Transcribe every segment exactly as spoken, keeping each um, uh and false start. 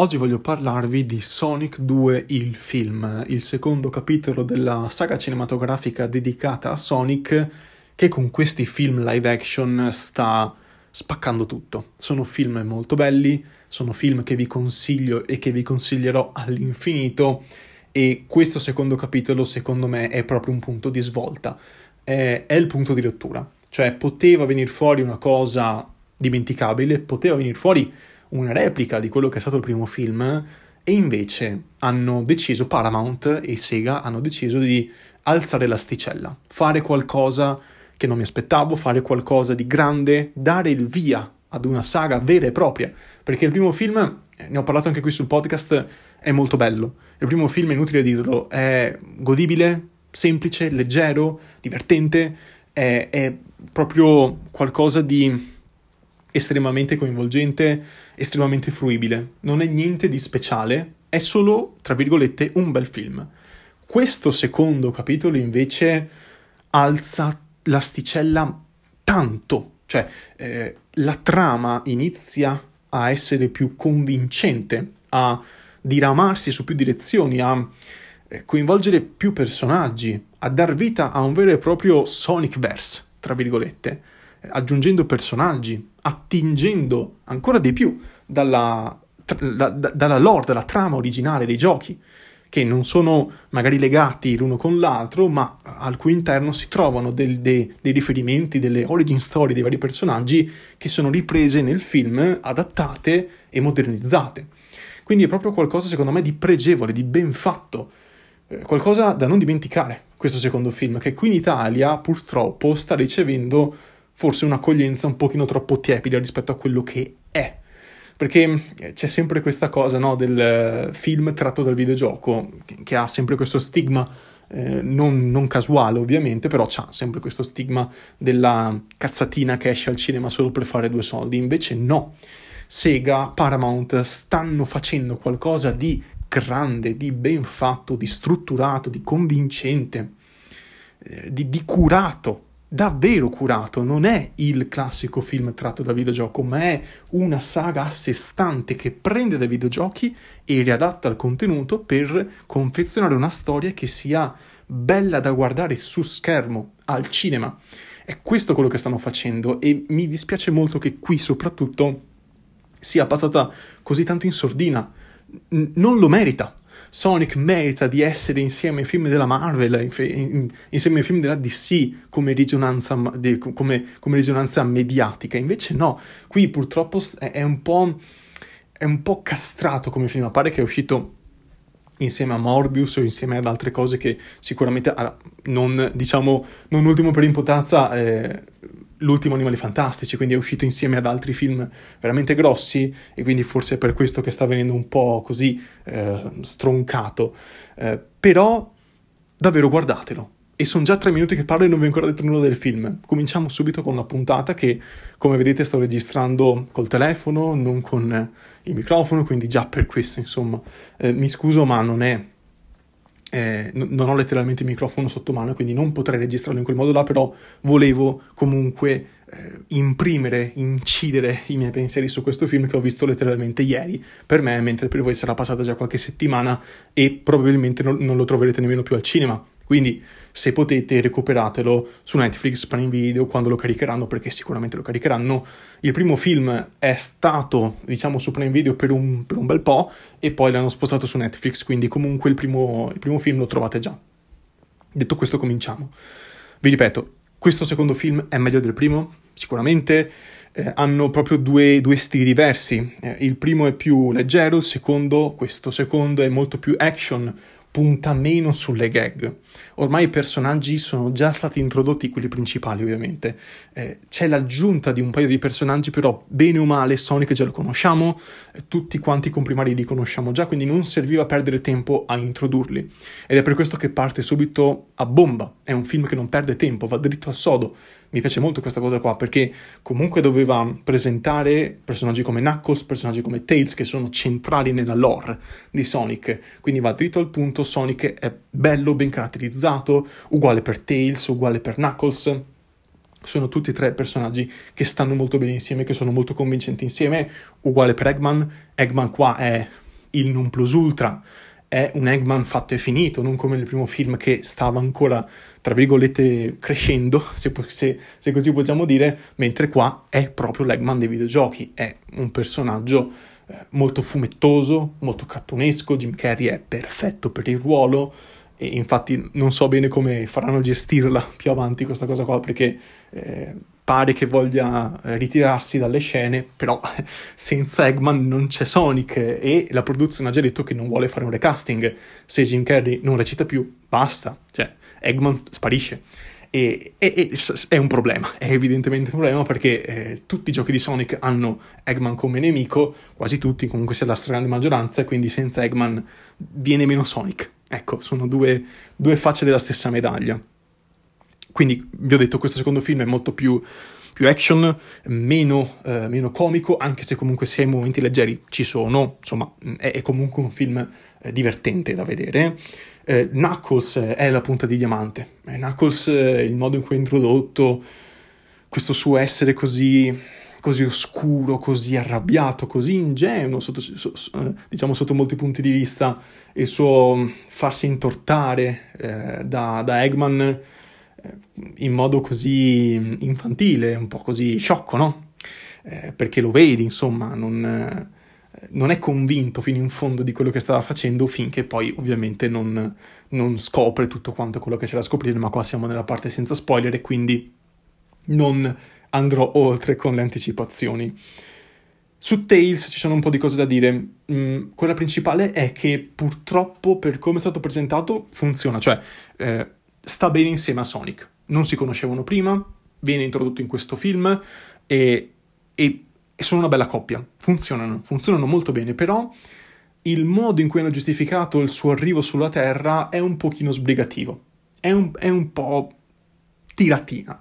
Oggi voglio parlarvi di Sonic due, il film, il secondo capitolo della saga cinematografica dedicata a Sonic, che con questi film live action sta spaccando tutto. Sono film molto belli, sono film che vi consiglio e che vi consiglierò all'infinito, e questo secondo capitolo secondo me è proprio un punto di svolta, è, è il punto di rottura. Cioè poteva venire fuori una cosa dimenticabile, poteva venire fuori una replica di quello che è stato il primo film, e invece hanno deciso, Paramount e Sega hanno deciso di alzare l'asticella, fare qualcosa che non mi aspettavo, fare qualcosa di grande, dare il via ad una saga vera e propria, perché il primo film, ne ho parlato anche qui sul podcast, è molto bello. Il primo film, è inutile dirlo, è godibile, semplice, leggero, divertente, è, è proprio qualcosa di estremamente coinvolgente, estremamente fruibile. Non è niente di speciale, è solo, tra virgolette, un bel film. Questo secondo capitolo invece alza l'asticella tanto, cioè eh, la trama inizia a essere più convincente, a diramarsi su più direzioni, a eh, coinvolgere più personaggi, a dar vita a un vero e proprio Sonicverse, tra virgolette, aggiungendo personaggi, attingendo ancora di più dalla, da, da, dalla lore, dalla trama originale dei giochi, che non sono magari legati l'uno con l'altro, ma al cui interno si trovano del, de, dei riferimenti, delle origin story dei vari personaggi che sono riprese nel film, adattate e modernizzate. Quindi è proprio qualcosa, secondo me, di pregevole, di ben fatto, qualcosa da non dimenticare, questo secondo film, che qui in Italia purtroppo sta ricevendo forse un'accoglienza un pochino troppo tiepida rispetto a quello che è. Perché c'è sempre questa cosa, no, del film tratto dal videogioco, che ha sempre questo stigma, eh, non, non casuale ovviamente, però c'ha sempre questo stigma della cazzatina che esce al cinema solo per fare due soldi. Invece no, Sega, Paramount stanno facendo qualcosa di grande, di ben fatto, di strutturato, di convincente, eh, di, di curato. Davvero curato, non è il classico film tratto da videogioco, ma è una saga a sé stante che prende dai videogiochi e riadatta il contenuto per confezionare una storia che sia bella da guardare su schermo, al cinema. È questo quello che stanno facendo, e mi dispiace molto che qui soprattutto sia passata così tanto in sordina. N- non lo merita. Sonic merita di essere insieme ai film della Marvel, insieme ai film della D C, come risonanza, come, come risonanza mediatica. Invece no, qui purtroppo è un po', è un po' castrato come film. Pare che è uscito insieme a Morbius o insieme ad altre cose che sicuramente, non diciamo, non ultimo per importanza, eh, l'ultimo Animali Fantastici, quindi è uscito insieme ad altri film veramente grossi, e quindi forse è per questo che sta venendo un po' così eh, stroncato. Eh, però davvero guardatelo. E sono già tre minuti che parlo e non vi ho ancora detto nulla del film. Cominciamo subito con la puntata che, come vedete, sto registrando col telefono, non con il microfono, quindi già per questo, insomma, eh, mi scuso, ma non è... Eh, non ho letteralmente il microfono sotto mano, quindi non potrei registrarlo in quel modo là, però volevo comunque eh, imprimere, incidere i miei pensieri su questo film che ho visto letteralmente ieri, per me, mentre per voi sarà passata già qualche settimana e probabilmente non, non lo troverete nemmeno più al cinema. Quindi se potete recuperatelo su Netflix, Prime Video, quando lo caricheranno, perché sicuramente lo caricheranno. Il primo film è stato, diciamo, su Prime Video per un, per un bel po' e poi l'hanno spostato su Netflix, quindi comunque il primo, il primo film lo trovate già. Detto questo, cominciamo. Vi ripeto, questo secondo film è meglio del primo, sicuramente. Eh, hanno proprio due, due stili diversi. Eh, il primo è più leggero, il secondo, questo secondo, è molto più action, punta meno sulle gag. Ormai i personaggi sono già stati introdotti, quelli principali ovviamente. Eh, c'è l'aggiunta di un paio di personaggi, però bene o male Sonic già lo conosciamo, eh, tutti quanti i comprimari li conosciamo già, quindi non serviva perdere tempo a introdurli. Ed è per questo che parte subito a bomba. È un film che non perde tempo, va dritto al sodo. Mi piace molto questa cosa qua, perché comunque doveva presentare personaggi come Knuckles, personaggi come Tails, che sono centrali nella lore di Sonic. Quindi va dritto al punto, Sonic è bello, ben caratterizzato, uguale per Tails, uguale per Knuckles. Sono tutti e tre personaggi che stanno molto bene insieme, che sono molto convincenti insieme. Uguale per Eggman. Eggman qua è il non plus ultra, è un Eggman fatto e finito, non come nel primo film che stava ancora, tra virgolette, crescendo, se, se, se così possiamo dire, mentre qua è proprio l'Eggman dei videogiochi, è un personaggio eh, molto fumettoso, molto cartunesco, Jim Carrey è perfetto per il ruolo, e infatti non so bene come faranno gestirla più avanti questa cosa qua, perché eh, pare che voglia ritirarsi dalle scene, però senza Eggman non c'è Sonic, e la produzione ha già detto che non vuole fare un recasting, se Jim Carrey non recita più basta, cioè Eggman sparisce, e, e, e è un problema, è evidentemente un problema, perché eh, tutti i giochi di Sonic hanno Eggman come nemico, quasi tutti, comunque sia la stragrande maggioranza, e quindi senza Eggman viene meno Sonic. Ecco, sono due, due facce della stessa medaglia. Quindi vi ho detto, questo secondo film è molto più, più action, meno, eh, meno comico, anche se comunque se i momenti leggeri ci sono, insomma è, è comunque un film eh, divertente da vedere. Eh, Knuckles è la punta di diamante. Eh, Knuckles, eh, il modo in cui è introdotto, questo suo essere così... così oscuro, così arrabbiato, così ingenuo, sotto, so, so, diciamo sotto molti punti di vista, il suo farsi intortare eh, da, da Eggman eh, in modo così infantile, un po' così sciocco, no? Eh, perché lo vedi, insomma, non, eh, non è convinto fino in fondo di quello che stava facendo, finché poi ovviamente non, non scopre tutto quanto quello che c'è da scoprire, ma qua siamo nella parte senza spoiler e quindi non... andrò oltre con le anticipazioni. Su Tails ci sono un po' di cose da dire. Mm, quella principale è che purtroppo per come è stato presentato funziona, cioè eh, sta bene insieme a Sonic. Non si conoscevano prima, viene introdotto in questo film e, e, e sono una bella coppia. Funzionano, funzionano molto bene, però il modo in cui hanno giustificato il suo arrivo sulla Terra è un pochino sbrigativo. È un, è un po' tiratina.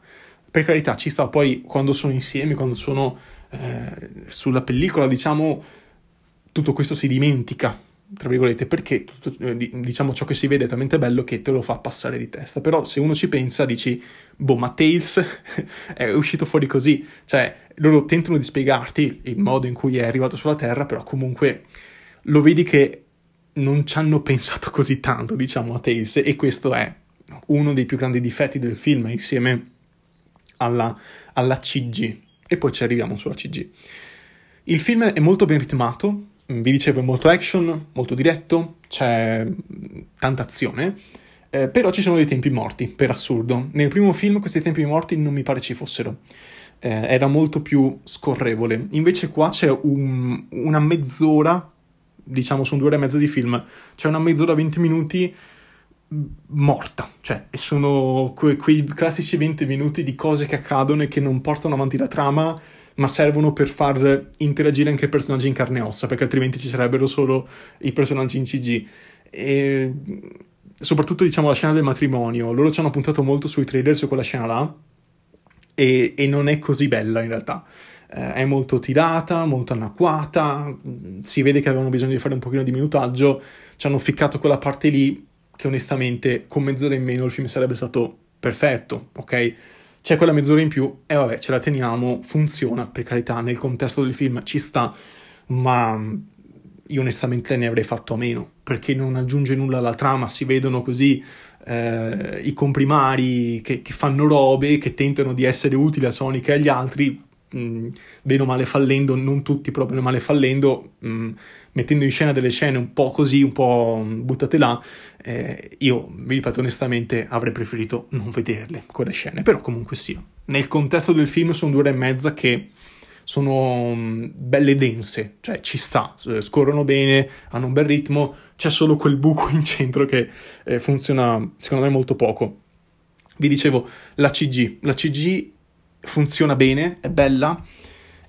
Per carità, ci sta, poi quando sono insieme, quando sono eh, sulla pellicola, diciamo, tutto questo si dimentica, tra virgolette, perché tutto, eh, diciamo ciò che si vede è talmente bello che te lo fa passare di testa. Però se uno ci pensa dici, boh, ma Tails è uscito fuori così. Cioè, loro tentano di spiegarti il modo in cui è arrivato sulla Terra, però comunque lo vedi che non ci hanno pensato così tanto, diciamo, a Tails. E questo è uno dei più grandi difetti del film, insieme... Alla, alla C G, e poi ci arriviamo sulla C G. Il film è molto ben ritmato, vi dicevo, è molto action, molto diretto, c'è tanta azione, eh, però ci sono dei tempi morti, per assurdo. Nel primo film questi tempi morti non mi pare ci fossero, eh, era molto più scorrevole. Invece qua c'è un, una mezz'ora, diciamo sono due ore e mezza di film, c'è una mezz'ora, venti minuti morta, cioè sono que- quei classici venti minuti di cose che accadono e che non portano avanti la trama, ma servono per far interagire anche i personaggi in carne e ossa, perché altrimenti ci sarebbero solo i personaggi in C G. E soprattutto, diciamo, la scena del matrimonio, loro ci hanno puntato molto sui trailer, su quella scena là, e, e non è così bella in realtà. Eh, è molto tirata, molto anacquata, si vede che avevano bisogno di fare un pochino di minutaggio, ci hanno ficcato quella parte lì che onestamente con mezz'ora in meno il film sarebbe stato perfetto, ok? C'è quella mezz'ora in più, e eh vabbè, ce la teniamo, funziona, per carità, nel contesto del film ci sta, ma io onestamente ne avrei fatto a meno, perché non aggiunge nulla alla trama, si vedono così eh, i comprimari che, che fanno robe, che tentano di essere utili a Sonic e agli altri, mh, bene o male fallendo, non tutti, però bene o male fallendo, mh, mettendo in scena delle scene un po' così, un po' buttate là, eh, io, vi ripeto onestamente, avrei preferito non vederle, quelle scene, però comunque sì. Nel contesto del film sono due ore e mezza che sono belle dense, cioè ci sta, scorrono bene, hanno un bel ritmo, c'è solo quel buco in centro che eh, funziona, secondo me, molto poco. Vi dicevo, la C G, la C G funziona bene, è bella,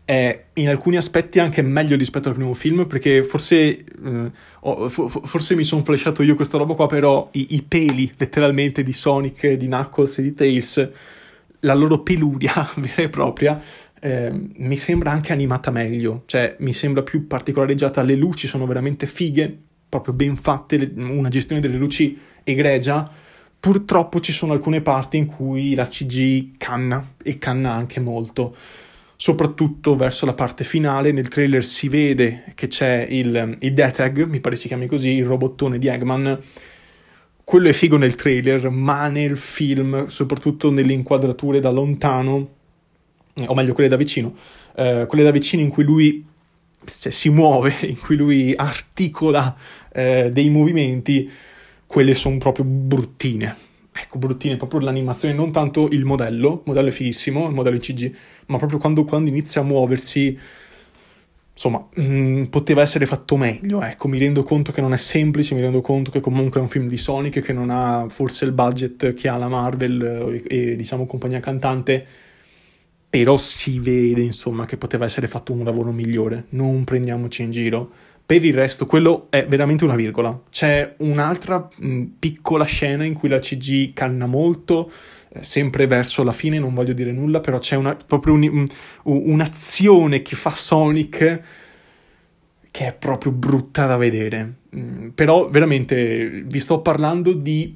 è in alcuni aspetti anche meglio rispetto al primo film, perché forse eh, oh, for- forse mi sono flashato io questa roba qua, però i-, i peli letteralmente di Sonic, di Knuckles e di Tails, la loro peluria vera e propria, eh, mi sembra anche animata meglio, cioè mi sembra più particolareggiata, le luci sono veramente fighe, proprio ben fatte, le- una gestione delle luci egregia. Purtroppo ci sono alcune parti in cui la C G canna, e canna anche molto. soprattutto verso la parte finale. Nel trailer si vede che c'è il, il Death Egg, mi pare si chiami così, il robottone di Eggman. Quello è figo nel trailer, ma nel film, soprattutto nelle inquadrature da lontano, o meglio quelle da vicino, eh, quelle da vicino in cui lui cioè, si muove, in cui lui articola eh, dei movimenti, quelle sono proprio bruttine. Ecco, bruttine, proprio l'animazione, non tanto il modello, il modello è fighissimo, il modello in C G, ma proprio quando, quando inizia a muoversi, insomma, mh, poteva essere fatto meglio, ecco, mi rendo conto che non è semplice, mi rendo conto che comunque è un film di Sonic, che non ha forse il budget che ha la Marvel e, e diciamo, compagnia cantante, però si vede, insomma, che poteva essere fatto un lavoro migliore, non prendiamoci in giro. Per il resto, quello è veramente una virgola. C'è un'altra mh, piccola scena in cui la C G canna molto, eh, sempre verso la fine, non voglio dire nulla, però c'è una, proprio un, un, un'azione che fa Sonic che è proprio brutta da vedere. Mm, però veramente vi sto parlando di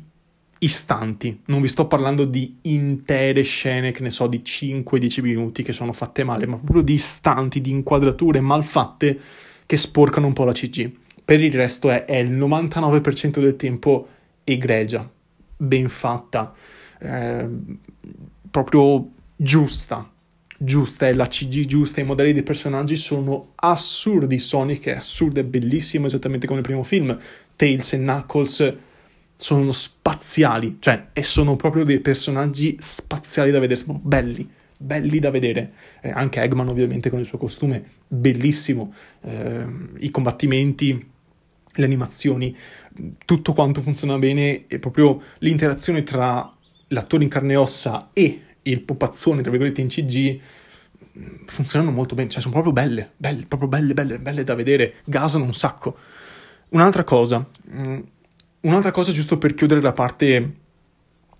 istanti, non vi sto parlando di intere scene, che ne so, di cinque dieci minuti che sono fatte male, ma proprio di istanti, di inquadrature malfatte che sporcano un po' la C G. Per il resto è, è il novantanove per cento del tempo egregia, ben fatta, eh, proprio giusta, giusta è la C G giusta, i modelli dei personaggi sono assurdi, Sonic è assurdo, è bellissimo, esattamente come il primo film. Tails e Knuckles sono spaziali, cioè, e sono proprio dei personaggi spaziali da vedere, sono belli. belli da vedere, eh, anche Eggman ovviamente con il suo costume, bellissimo, eh, i combattimenti, le animazioni, tutto quanto funziona bene, e proprio l'interazione tra l'attore in carne e ossa e il pupazzone, tra virgolette, in C G, funzionano molto bene, cioè sono proprio belle, belle, proprio belle, belle, belle da vedere, gasano un sacco. Un'altra cosa, mh, un'altra cosa giusto per chiudere la parte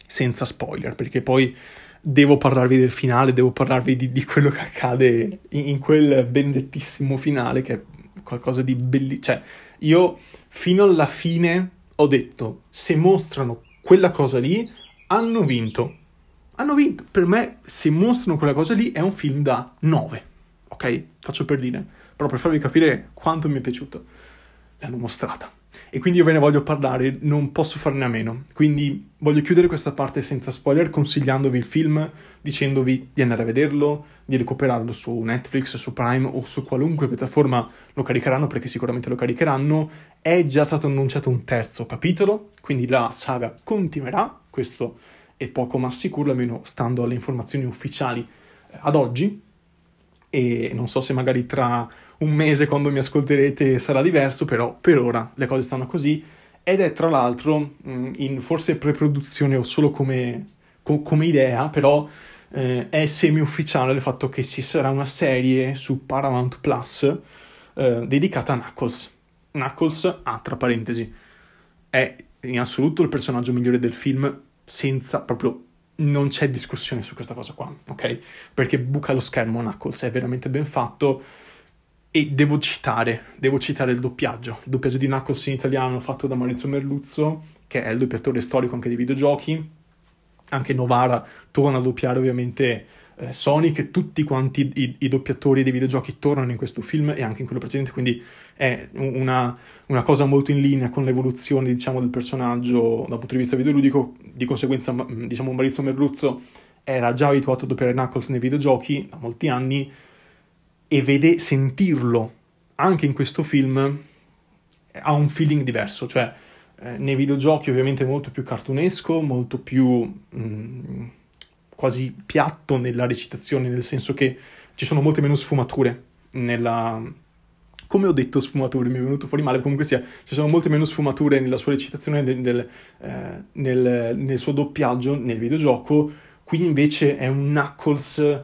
senza spoiler, perché poi devo parlarvi del finale, devo parlarvi di, di quello che accade in, in quel benedettissimo finale, che è qualcosa di bellissimo. Cioè, io fino alla fine ho detto, se mostrano quella cosa lì, hanno vinto. Hanno vinto. Per me, se mostrano quella cosa lì, è un film da nove. Ok? Faccio per dire. Però per farvi capire quanto mi è piaciuto. L'hanno mostrata. E quindi io ve ne voglio parlare, non posso farne a meno. Quindi voglio chiudere questa parte senza spoiler, consigliandovi il film, dicendovi di andare a vederlo, di recuperarlo su Netflix, su Prime o su qualunque piattaforma lo caricheranno, perché sicuramente lo caricheranno. È già stato annunciato un terzo capitolo, quindi la saga continuerà, questo è poco ma sicuro, almeno stando alle informazioni ufficiali ad oggi. E non so se magari tra un mese, quando mi ascolterete, sarà diverso, però per ora le cose stanno così, ed è tra l'altro in forse pre-produzione o solo come, co- come idea, però eh, è semi-ufficiale il fatto che ci sarà una serie su Paramount Plus eh, dedicata a Knuckles. Knuckles, ah, tra parentesi, è in assoluto il personaggio migliore del film, senza proprio... non c'è discussione su questa cosa qua, ok? Perché buca lo schermo Knuckles, è veramente ben fatto, e devo citare, devo citare il doppiaggio. Il doppiaggio di Knuckles in italiano fatto da Maurizio Merluzzo, che è il doppiatore storico anche dei videogiochi, anche Novara torna a doppiare ovviamente eh, Sonic, tutti quanti i, i doppiatori dei videogiochi tornano in questo film e anche in quello precedente, quindi è una, una cosa molto in linea con l'evoluzione, diciamo, del personaggio dal punto di vista videoludico. Di conseguenza, diciamo, Maurizio Merluzzo era già abituato a doppiare Knuckles nei videogiochi da molti anni, e vede, sentirlo anche in questo film ha un feeling diverso, cioè eh, nei videogiochi ovviamente molto più cartunesco, molto più mh, quasi piatto nella recitazione, nel senso che ci sono molte meno sfumature nella... come ho detto sfumature, mi è venuto fuori male, comunque sia, ci sono molte meno sfumature nella sua recitazione, nel, nel, eh, nel, nel suo doppiaggio, nel videogioco. Qui invece è un Knuckles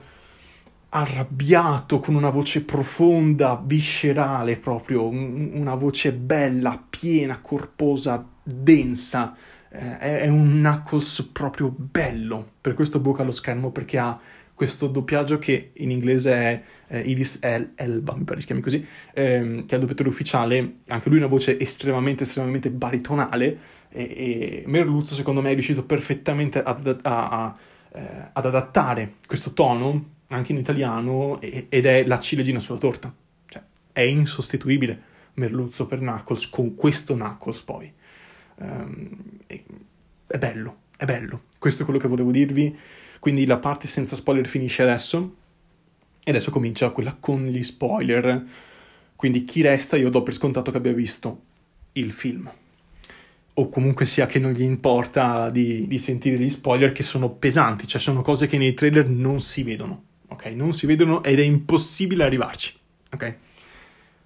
arrabbiato, con una voce profonda, viscerale proprio, un, una voce bella, piena, corposa, densa, eh, è, è un Knuckles proprio bello, per questo buca lo schermo, perché ha questo doppiaggio che in inglese è eh, Idris Elba, mi pare si chiami così, ehm, che è il doppiatore ufficiale, anche lui una voce estremamente, estremamente baritonale, e, e Merluzzo secondo me è riuscito perfettamente ad, a, a, eh, ad adattare questo tono anche in italiano, ed è la ciliegina sulla torta. Cioè, è insostituibile Merluzzo per Knuckles, con questo Knuckles poi. Um, è bello, è bello. Questo è quello che volevo dirvi. Quindi la parte senza spoiler finisce adesso, e adesso comincia quella con gli spoiler. Quindi chi resta io do per scontato che abbia visto il film, o comunque sia che non gli importa di, di sentire gli spoiler, che sono pesanti, cioè sono cose che nei trailer non si vedono, ok? Non si vedono ed è impossibile arrivarci, ok?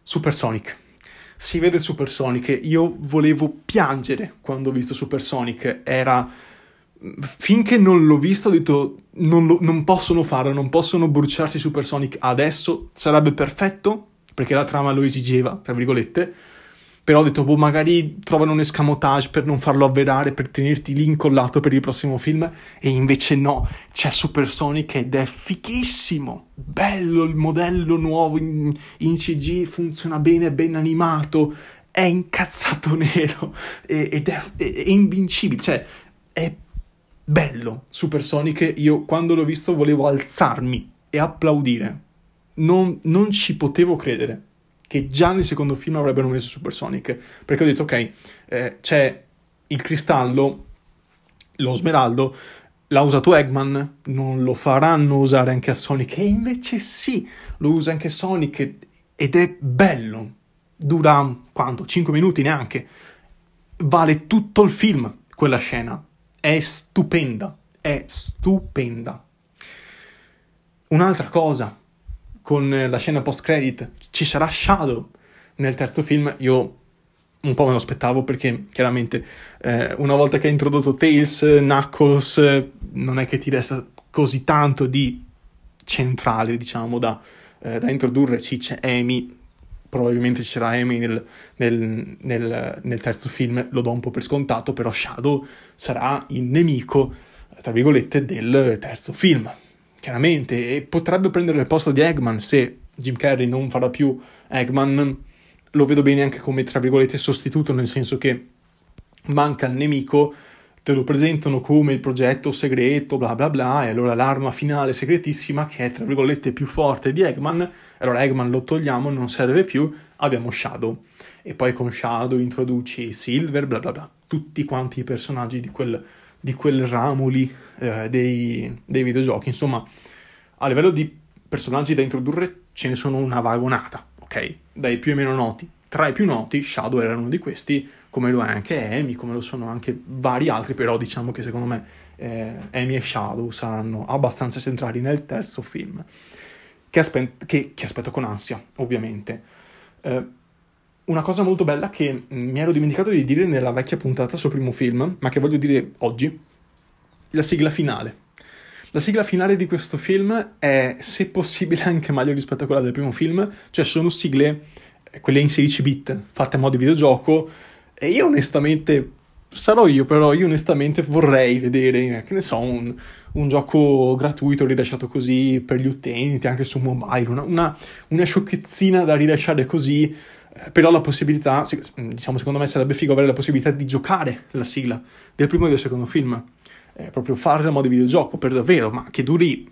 Super Sonic. Si vede Super Sonic. Io volevo piangere quando ho visto Super Sonic. Era... finché non l'ho visto ho detto non, lo, non possono farlo, non possono bruciarsi Super Sonic adesso. Sarebbe perfetto, perché la trama lo esigeva, tra virgolette. Però ho detto, boh, magari trovano un escamotage per non farlo avverare, per tenerti lì incollato per il prossimo film. E invece no, c'è Super Sonic ed è fichissimo. Bello il modello nuovo in, in C G, funziona bene, è ben animato, è incazzato nero, e, ed è, è, è invincibile. Cioè, è bello Super Sonic. Io quando l'ho visto volevo alzarmi e applaudire. Non, non ci potevo credere che già nel secondo film avrebbero messo Super Sonic, perché ho detto, ok, eh, c'è il cristallo, lo smeraldo, l'ha usato Eggman, non lo faranno usare anche a Sonic, e invece sì, lo usa anche Sonic, ed è bello, dura, quanto, cinque minuti neanche, vale tutto il film quella scena, è stupenda, è stupenda. Un'altra cosa, con la scena post-credit, ci sarà Shadow nel terzo film. Io un po' me lo aspettavo, perché chiaramente eh, una volta che hai introdotto Tails, Knuckles, eh, non è che ti resta così tanto di centrale, diciamo, da, eh, da introdurre. Sì, c'è Amy, probabilmente ci sarà Amy nel, nel, nel, nel terzo film, lo do un po' per scontato, però Shadow sarà il nemico, tra virgolette, del terzo film. Chiaramente, e potrebbe prendere il posto di Eggman se Jim Carrey non farà più Eggman. Lo vedo bene anche come, tra virgolette, sostituto, nel senso che manca il nemico, te lo presentano come il progetto segreto, bla bla bla, e allora l'arma finale segretissima, che è, tra virgolette, più forte di Eggman, allora Eggman lo togliamo, non serve più, abbiamo Shadow. E poi con Shadow introduci Silver, bla bla bla, tutti quanti i personaggi di quel... di quel ramo lì eh, dei, dei videogiochi. Insomma, a livello di personaggi da introdurre ce ne sono una vagonata, ok? Dai più e meno noti. Tra i più noti Shadow era uno di questi, come lo è anche Amy, come lo sono anche vari altri, però diciamo che secondo me eh, Amy e Shadow saranno abbastanza centrali nel terzo film, che, aspe- che, che aspetto con ansia, ovviamente. Eh, Una cosa molto bella che mi ero dimenticato di dire nella vecchia puntata sul primo film, ma che voglio dire oggi, la sigla finale. La sigla finale di questo film è, se possibile, anche meglio rispetto a quella del primo film, cioè sono sigle, quelle in sedici bit, fatte a modo di videogioco, e io onestamente, sarò io però, io onestamente vorrei vedere, che ne so, un, un gioco gratuito rilasciato così per gli utenti, anche su mobile, una, una, una sciocchezzina da rilasciare così. Però la possibilità, diciamo, secondo me sarebbe figo avere la possibilità di giocare la sigla del primo e del secondo film, eh, proprio farla a modo di videogioco per davvero, ma che duri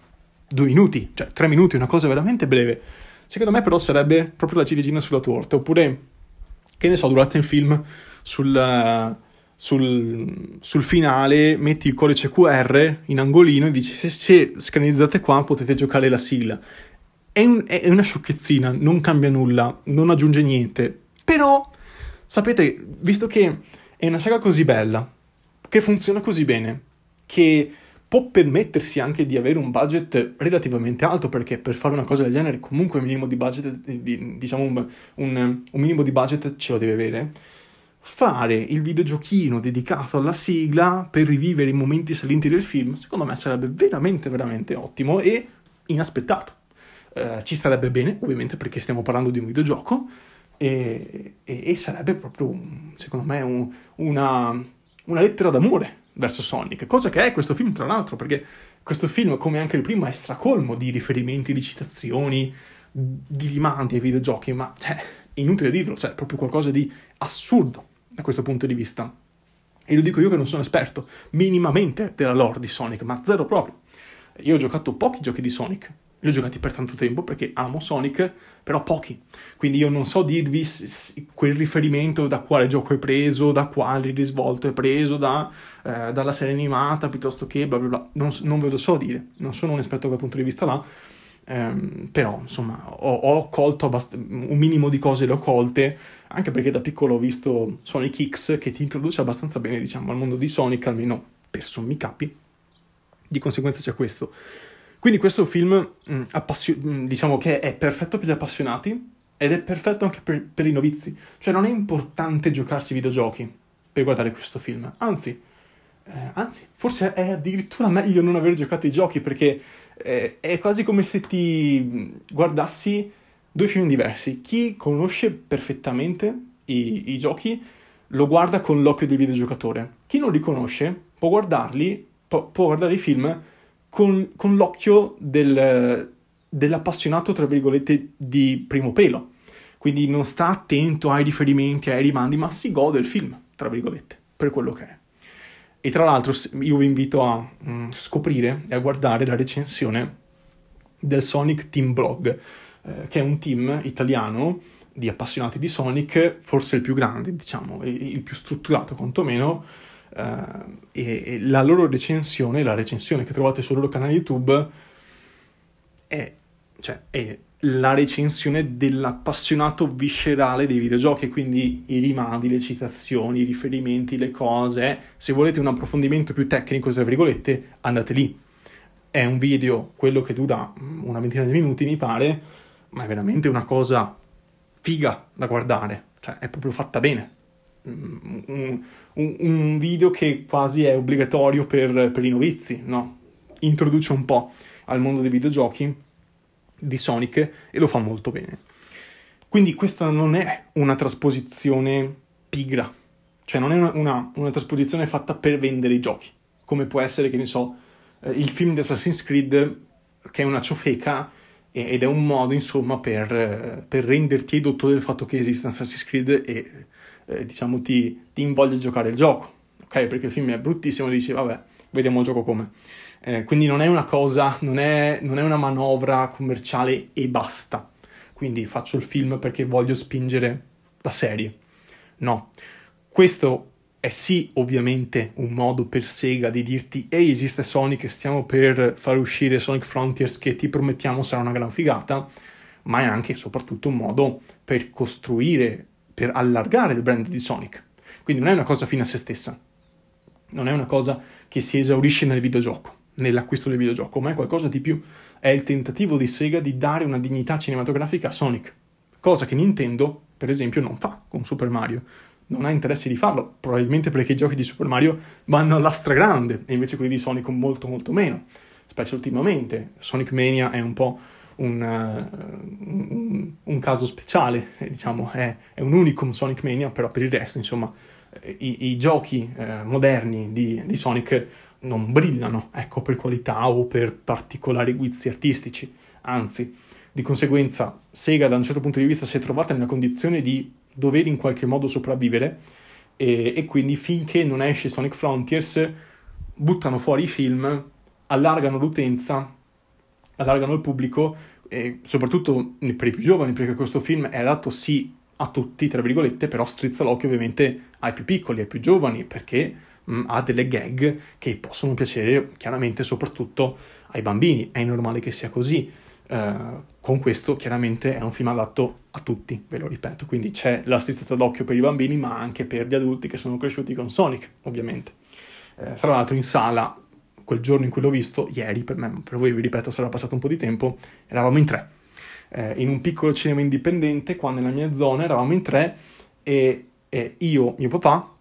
due minuti, cioè tre minuti, una cosa veramente breve. Secondo me però sarebbe proprio la ciliegina sulla torta. Oppure, che ne so, durante il film, sul, sul, sul finale metti il codice Q R in angolino e dici, se, se scanizzate qua potete giocare la sigla. È, un, è una sciocchezzina, non cambia nulla, non aggiunge niente, però sapete, visto che è una saga così bella, che funziona così bene, che può permettersi anche di avere un budget relativamente alto, perché per fare una cosa del genere comunque un minimo di budget, di, diciamo un, un, un minimo di budget ce lo deve avere, fare il videogiochino dedicato alla sigla per rivivere i momenti salienti del film, secondo me sarebbe veramente veramente ottimo e inaspettato. Uh, ci starebbe bene, ovviamente, perché stiamo parlando di un videogioco, e, e, e sarebbe proprio, secondo me, un, una, una lettera d'amore verso Sonic, cosa che è questo film, tra l'altro, perché questo film, come anche il primo, è stracolmo di riferimenti, di citazioni, di rimandi ai videogiochi, ma cioè, è inutile dirlo, cioè, è proprio qualcosa di assurdo da questo punto di vista. E lo dico io che non sono esperto minimamente della lore di Sonic, ma zero proprio. Io ho giocato pochi giochi di Sonic, li ho giocati per tanto tempo perché amo Sonic, però pochi. Quindi io non so dirvi quel riferimento da quale gioco è preso, da quale risvolto è preso, da, eh, dalla serie animata, piuttosto che bla bla bla. Non, non ve lo so dire, non sono un esperto da quel punto di vista là, ehm, però insomma ho, ho colto abbast- un minimo di cose le ho colte, anche perché da piccolo ho visto Sonic X, che ti introduce abbastanza bene, diciamo, al mondo di Sonic, almeno per sommi capi. Di conseguenza c'è questo. Quindi questo film, mh, appassio- mh, diciamo che è perfetto per gli appassionati ed è perfetto anche per, per i novizi. Cioè non è importante giocarsi videogiochi per guardare questo film. Anzi, eh, anzi forse è addirittura meglio non aver giocato i giochi, perché eh, è quasi come se ti guardassi due film diversi. Chi conosce perfettamente i, i giochi lo guarda con l'occhio del videogiocatore. Chi non li conosce può guardarli, può, può guardare i film... Con, con l'occhio del, dell'appassionato, tra virgolette, di primo pelo. Quindi non sta attento ai riferimenti, ai rimandi, ma si gode il film, tra virgolette, per quello che è. E tra l'altro io vi invito a mh, scoprire e a guardare la recensione del Sonic Team Blog, eh, che è un team italiano di appassionati di Sonic, forse il più grande, diciamo, il più strutturato quantomeno, Uh, e, e la loro recensione, la recensione che trovate sul loro canale YouTube, è, cioè, è la recensione dell'appassionato viscerale dei videogiochi, quindi i rimandi, le citazioni, i riferimenti, le cose. Se volete un approfondimento più tecnico, tra virgolette, andate lì. È un video, quello che dura una ventina di minuti mi pare, ma è veramente una cosa figa da guardare, cioè è proprio fatta bene. Un, un, un video che quasi è obbligatorio per, per i novizi, no? Introduce un po' al mondo dei videogiochi di Sonic e lo fa molto bene. Quindi questa non è una trasposizione pigra, cioè non è una, una, una trasposizione fatta per vendere i giochi, come può essere, che ne so, il film di Assassin's Creed, che è una ciofeca ed è un modo, insomma, per, per renderti edotto del fatto che esista Assassin's Creed e Eh, diciamo ti, ti invoglia a giocare il gioco, ok? Perché il film è bruttissimo e dici vabbè, vediamo il gioco com'è. Eh, quindi non è una cosa, non è, non è una manovra commerciale e basta, quindi faccio il film perché voglio spingere la serie, no? Questo è sì ovviamente un modo per Sega di dirti ehi, esiste Sonic e stiamo per far uscire Sonic Frontiers, che ti promettiamo sarà una gran figata, ma è anche e soprattutto un modo per costruire, per allargare il brand di Sonic. Quindi non è una cosa fine a se stessa, non è una cosa che si esaurisce nel videogioco, nell'acquisto del videogioco, ma è qualcosa di più. È il tentativo di Sega di dare una dignità cinematografica a Sonic, cosa che Nintendo, per esempio, non fa con Super Mario. Non ha interesse di farlo, probabilmente perché i giochi di Super Mario vanno alla stragrande, e invece quelli di Sonic molto molto meno, specie ultimamente. Sonic Mania è un po' Un, un, un caso speciale, diciamo, è, è un unicum Sonic Mania, però per il resto, insomma, i, i giochi eh, moderni di, di Sonic non brillano, ecco, per qualità o per particolari guizzi artistici. Anzi, di conseguenza, Sega da un certo punto di vista si è trovata nella condizione di dover in qualche modo sopravvivere, e, e quindi finché non esce Sonic Frontiers buttano fuori i film, allargano l'utenza, allargano il pubblico, e soprattutto per i più giovani, perché questo film è adatto sì a tutti, tra virgolette, però strizza l'occhio ovviamente ai più piccoli, ai più giovani, perché mh, ha delle gag che possono piacere chiaramente soprattutto ai bambini. È normale che sia così. Uh, con questo chiaramente è un film adatto a tutti, ve lo ripeto, quindi c'è la strizzata d'occhio per i bambini, ma anche per gli adulti che sono cresciuti con Sonic, ovviamente. Uh, tra l'altro in sala, quel giorno in cui l'ho visto, ieri per me, per voi vi ripeto sarà passato un po' di tempo, eravamo in tre, eh, in un piccolo cinema indipendente qua nella mia zona, eravamo in tre, e, e io, mio papà,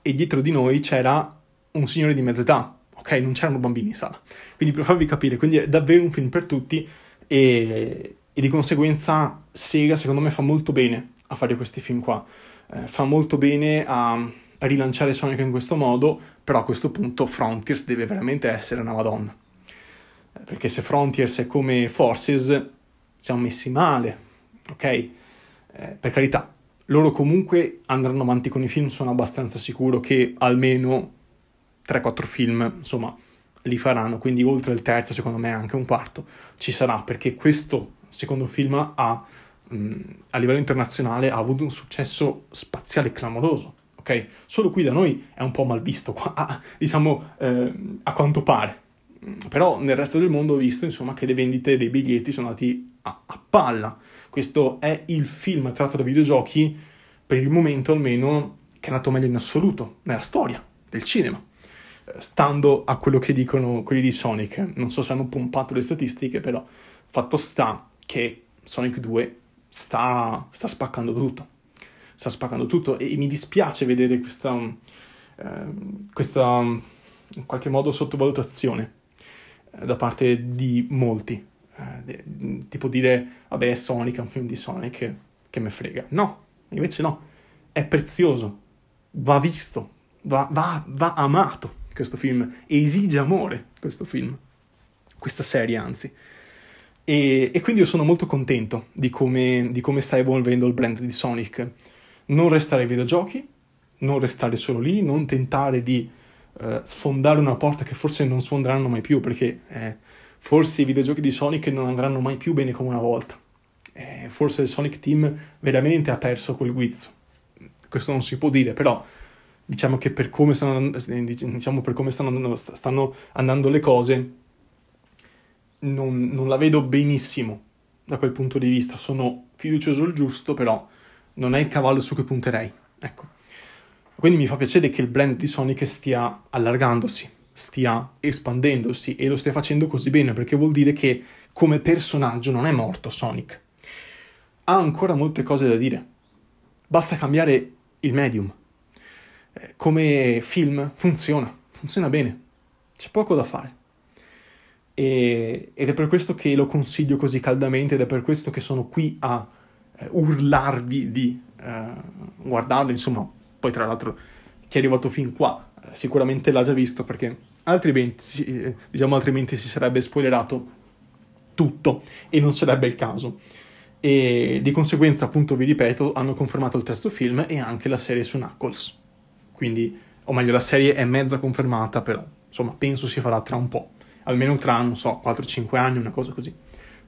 e dietro di noi c'era un signore di mezza età, ok? Non c'erano bambini in sala, quindi per farvi capire, quindi è davvero un film per tutti, e, e di conseguenza Sega secondo me fa molto bene a fare questi film qua, eh, fa molto bene a... a rilanciare Sonic in questo modo, però a questo punto Frontiers deve veramente essere una madonna, perché se Frontiers è come Forces siamo messi male, ok? Eh, per carità, loro comunque andranno avanti con i film, sono abbastanza sicuro che almeno tre quattro film, insomma, li faranno, quindi oltre al terzo secondo me anche un quarto ci sarà, perché questo secondo film ha, mh, a livello internazionale ha avuto un successo spaziale clamoroso, ok? Solo qui da noi è un po' mal visto, qua, diciamo eh, a quanto pare, però nel resto del mondo ho visto insomma che le vendite dei biglietti sono andati a, a palla. Questo è il film tratto da videogiochi per il momento almeno che è andato meglio in assoluto nella storia del cinema, stando a quello che dicono quelli di Sonic. Non so se hanno pompato le statistiche, però fatto sta che Sonic due sta, sta spaccando tutto, sta spaccando tutto e mi dispiace vedere questa, eh, questa in qualche modo sottovalutazione eh, da parte di molti, eh, de, tipo dire vabbè Sonic è un film di Sonic, che me frega. No, invece no, è prezioso, va visto, va, va, va amato questo film, esige amore questo film, questa serie anzi. E, e quindi io sono molto contento di come, di come sta evolvendo il brand di Sonic. Non restare ai videogiochi, non restare solo lì, non tentare di eh, sfondare una porta che forse non sfonderanno mai più, perché eh, forse i videogiochi di Sonic non andranno mai più bene come una volta. Eh, forse il Sonic Team veramente ha perso quel guizzo. Questo non si può dire, però diciamo che per come stanno, diciamo per come stanno, andando, stanno andando le cose... Non, non la vedo benissimo da quel punto di vista. Sono fiducioso il giusto, però non è il cavallo su cui punterei, ecco. Quindi mi fa piacere che il brand di Sonic stia allargandosi, stia espandendosi e lo stia facendo così bene, perché vuol dire che come personaggio non è morto Sonic. Ha ancora molte cose da dire, basta cambiare il medium. Come film funziona, funziona bene, c'è poco da fare. Ed è per questo che lo consiglio così caldamente, ed è per questo che sono qui a urlarvi di eh, guardarlo, insomma. Poi tra l'altro chi è arrivato fin qua sicuramente l'ha già visto, perché altrimenti, diciamo, altrimenti si sarebbe spoilerato tutto e non sarebbe il caso. E di conseguenza, appunto, vi ripeto, hanno confermato il terzo film e anche la serie su Knuckles, quindi, o meglio, la serie è mezza confermata, però insomma penso si farà tra un po', almeno tra, non so, quattro cinque anni, una cosa così,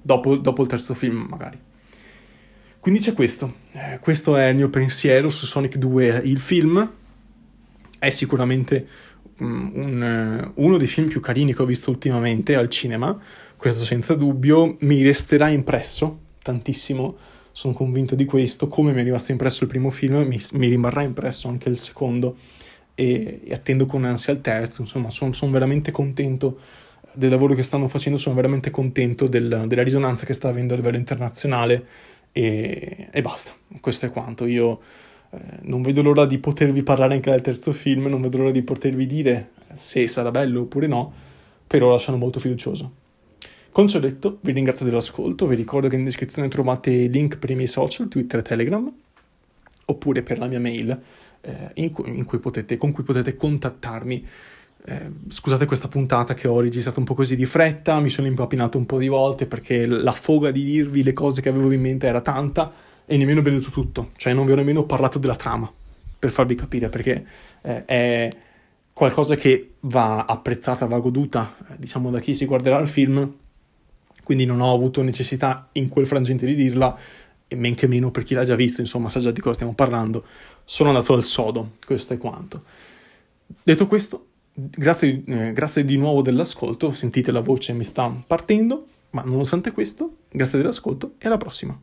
dopo, dopo il terzo film magari. Quindi c'è questo, eh, questo è il mio pensiero su Sonic due, il film. È sicuramente um, un, uno dei film più carini che ho visto ultimamente al cinema, questo senza dubbio. Mi resterà impresso tantissimo, sono convinto di questo, come mi è rimasto impresso il primo film, mi, mi rimarrà impresso anche il secondo, e, e attendo con ansia il terzo, insomma. Sono son veramente contento del lavoro che stanno facendo, sono veramente contento del, della risonanza che sta avendo a livello internazionale, e, e basta, questo è quanto. Io eh, non vedo l'ora di potervi parlare anche del terzo film, non vedo l'ora di potervi dire se sarà bello oppure no, per ora sono molto fiducioso. Con ciò detto, vi ringrazio dell'ascolto, vi ricordo che in descrizione trovate i link per i miei social, Twitter e Telegram, oppure per la mia mail eh, in cui, in cui potete, con cui potete contattarmi. Eh, scusate questa puntata che ho registrato un po' così di fretta, mi sono impappinato un po' di volte perché la foga di dirvi le cose che avevo in mente era tanta e nemmeno vi ho detto tutto, cioè non vi ho nemmeno parlato della trama, per farvi capire, perché eh, è qualcosa che va apprezzata, va goduta, eh, diciamo, da chi si guarderà il film, quindi non ho avuto necessità in quel frangente di dirla, e men che meno per chi l'ha già visto, insomma, sa già di cosa stiamo parlando. Sono andato al sodo, questo è quanto. Detto questo, Grazie, eh, grazie di nuovo dell'ascolto, sentite la voce mi sta partendo, ma nonostante questo, grazie dell'ascolto e alla prossima.